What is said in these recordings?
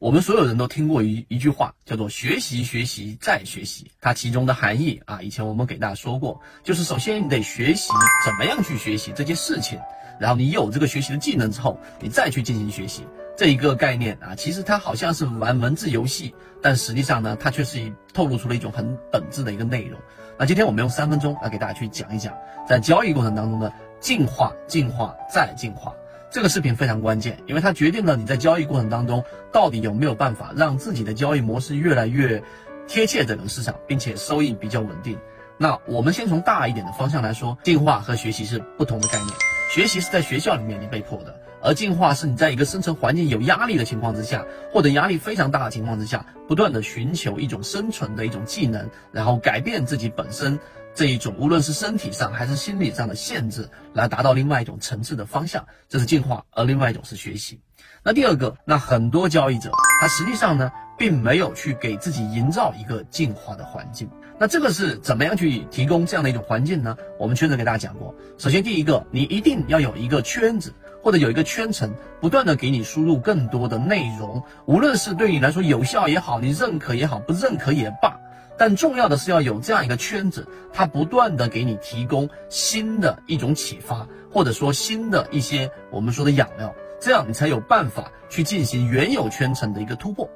我们所有人都听过一句话，叫做学习学习再学习。它其中的含义啊，以前我们给大家说过，就是首先你得学习怎么样去学习这件事情，然后你有这个学习的技能之后，你再去进行学习。这一个概念啊，其实它好像是玩文字游戏，但实际上呢，它却是透露出了一种很本质的一个内容。那今天我们用3分钟来给大家去讲一讲，在交易过程当中呢，进化再进化。这个视频非常关键，因为它决定了你在交易过程当中到底有没有办法让自己的交易模式越来越贴切整个市场，并且收益比较稳定。那我们先从大一点的方向来说，进化和学习是不同的概念。学习是在学校里面你被迫的，而进化是你在一个生存环境有压力的情况之下，或者压力非常大的情况之下，不断的寻求一种生存的一种技能，然后改变自己本身这一种无论是身体上还是心理上的限制，来达到另外一种层次的方向，这是进化，而另外一种是学习。那第二个，那很多交易者他实际上呢，并没有去给自己营造一个进化的环境。那这个是怎么样去提供这样的一种环境呢？我们圈子给大家讲过，首先第一个，你一定要有一个圈子或者有一个圈层，不断的给你输入更多的内容，无论是对你来说有效也好，你认可也好，不认可也罢，但重要的是要有这样一个圈子，它不断的给你提供新的一种启发，或者说新的一些我们说的养料，这样你才有办法去进行原有圈层的一个突破。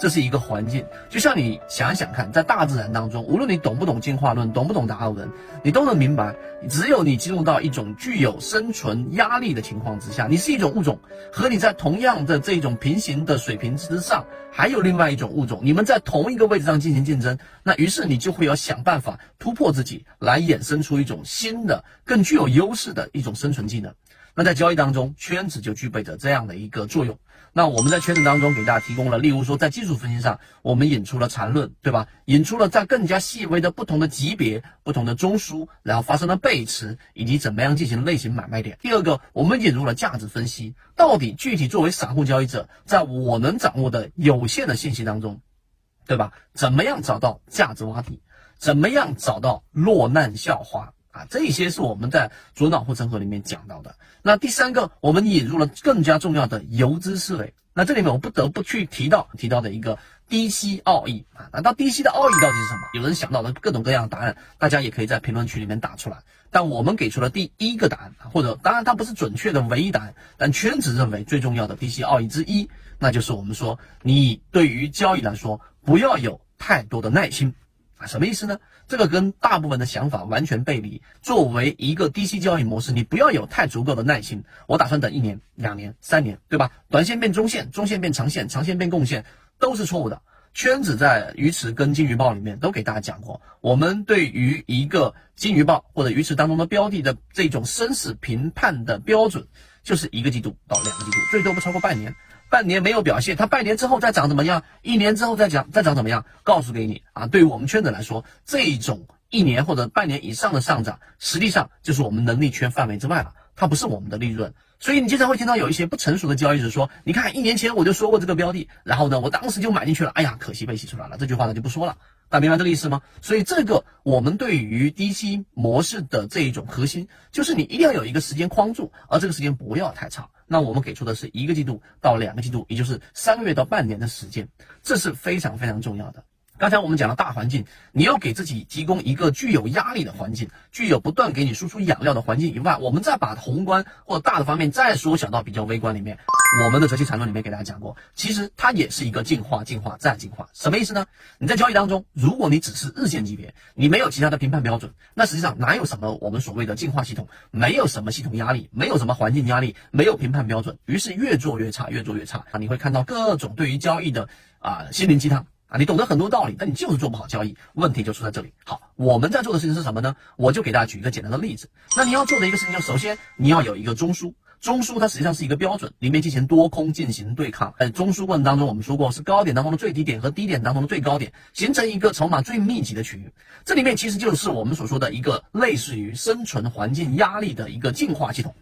这是一个环境，就像你想想看，在大自然当中，无论你懂不懂进化论，懂不懂达尔文，你都能明白，只有你进入到一种具有生存压力的情况之下，你是一种物种，和你在同样的这种平行的水平之上，还有另外一种物种，你们在同一个位置上进行竞争，那于是你就会要想办法突破自己，来衍生出一种新的、更具有优势的一种生存技能。那在交易当中，圈子就具备着这样的一个作用。那我们在圈子当中给大家提供了，例如说在技术分析上，我们引出了缠论，对吧？引出了在更加细微的不同的级别、不同的中枢，然后发生了背驰，以及怎么样进行类型买卖点。第二个，我们引入了价值分析，到底具体作为散户交易者，在我能掌握的有限的信息当中，对吧？怎么样找到价值洼地？怎么样找到落难校花？啊，这些是我们在左脑护城河里面讲到的。那第三个，我们引入了更加重要的游资思维。那这里面我不得不去提到的一个低吸奥义啊，那低吸的奥义到底是什么？有人想到了各种各样的答案，大家也可以在评论区里面打出来。但我们给出了第一个答案，或者当然它不是准确的唯一答案，但圈子认为最重要的低吸奥义之一，那就是我们说，你对于交易来说，不要有太多的耐心。什么意思呢？这个跟大部分的想法完全背离。作为一个低息交易模式，你不要有太足够的耐心。我打算等1年、2年、3年，对吧？短线变中线，中线变长线，长线变共线，都是错误的。圈子在鱼池跟金鱼报里面都给大家讲过，我们对于一个金鱼报或者鱼池当中的标的的这种生死评判的标准，就是1个季度到2个季度，最多不超过半年。半年没有表现，它半年之后再涨怎么样？1年之后再涨怎么样？告诉给你啊，对于我们圈子来说，这种1年或者半年以上的上涨，实际上就是我们能力圈范围之外了，它不是我们的利润。所以你经常会听到有一些不成熟的交易者说，你看1年前我就说过这个标的，然后呢，我当时就买进去了，哎呀，可惜被洗出来了，这句话呢就不说了。大家明白这个意思吗？所以这个我们对于低吸模式的这一种核心，就是你一定要有一个时间框住，而这个时间不要太长。那我们给出的是1个季度到2个季度，也就是3个月到半年的时间，这是非常非常重要的。刚才我们讲了大环境，你要给自己提供一个具有压力的环境，具有不断给你输出养料的环境以外，我们再把宏观或者大的方面再缩小到比较微观里面。我们的择期缠论里面给大家讲过，其实它也是一个进化再进化。什么意思呢？你在交易当中，如果你只是日线级别，你没有其他的评判标准，那实际上哪有什么我们所谓的进化系统？没有什么系统压力，没有什么环境压力，没有评判标准，于是越做越差，越做越差。你会看到各种对于交易的心灵鸡汤啊，你懂得很多道理，但你就是做不好交易，问题就出在这里。好，我们在做的事情是什么呢？我就给大家举一个简单的例子。那你要做的一个事情，就首先你要有一个中枢。中枢它实际上是一个标准，里面进行多空进行对抗。中枢过程当中我们说过，是高点当中的最低点和低点当中的最高点，形成一个筹码最密集的区域。这里面其实就是我们所说的一个类似于生存环境压力的一个进化系统。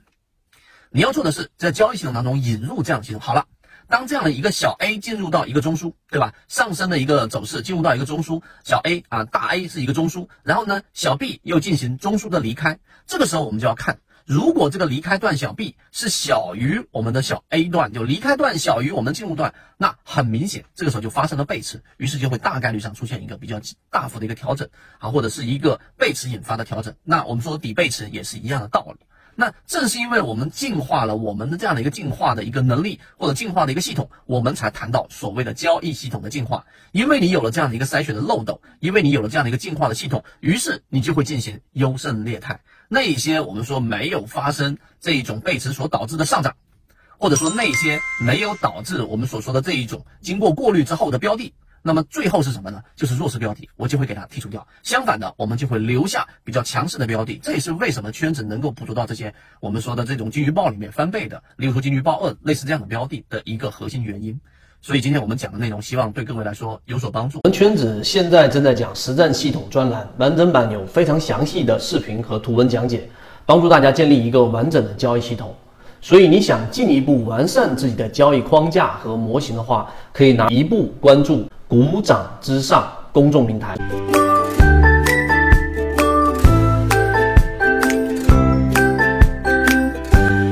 你要做的是在交易系统当中引入这样的系统。好了，当这样的一个小 A 进入到一个中枢，对吧？上升的一个走势进入到一个中枢，小 A 啊，大 A 是一个中枢，然后呢，小 B 又进行中枢的离开。这个时候我们就要看，如果这个离开段小 B 是小于我们的小 A 段，就离开段小于我们进入段，那很明显这个时候就发生了背驰，于是就会大概率上出现一个比较大幅的一个调整啊，或者是一个背驰引发的调整。那我们说底背驰也是一样的道理。那正是因为我们进化了我们的这样的一个进化的一个能力，或者进化的一个系统，我们才谈到所谓的交易系统的进化。因为你有了这样的一个筛选的漏斗，因为你有了这样的一个进化的系统，于是你就会进行优胜劣汰。那些我们说没有发生这一种背驰所导致的上涨，或者说那些没有导致我们所说的这一种经过过滤之后的标的，那么最后是什么呢？就是弱势标的，我就会给它剔除掉。相反的，我们就会留下比较强势的标的。这也是为什么圈子能够捕捉到这些我们说的这种金鱼报里面翻倍的，例如说金鱼报2类似这样的标的的一个核心原因。所以今天我们讲的内容，希望对各位来说有所帮助。我们圈子现在正在讲实战系统专栏，完整版有非常详细的视频和图文讲解，帮助大家建立一个完整的交易系统。所以你想进一步完善自己的交易框架和模型的话，可以拿一步关注股掌之上公众平台。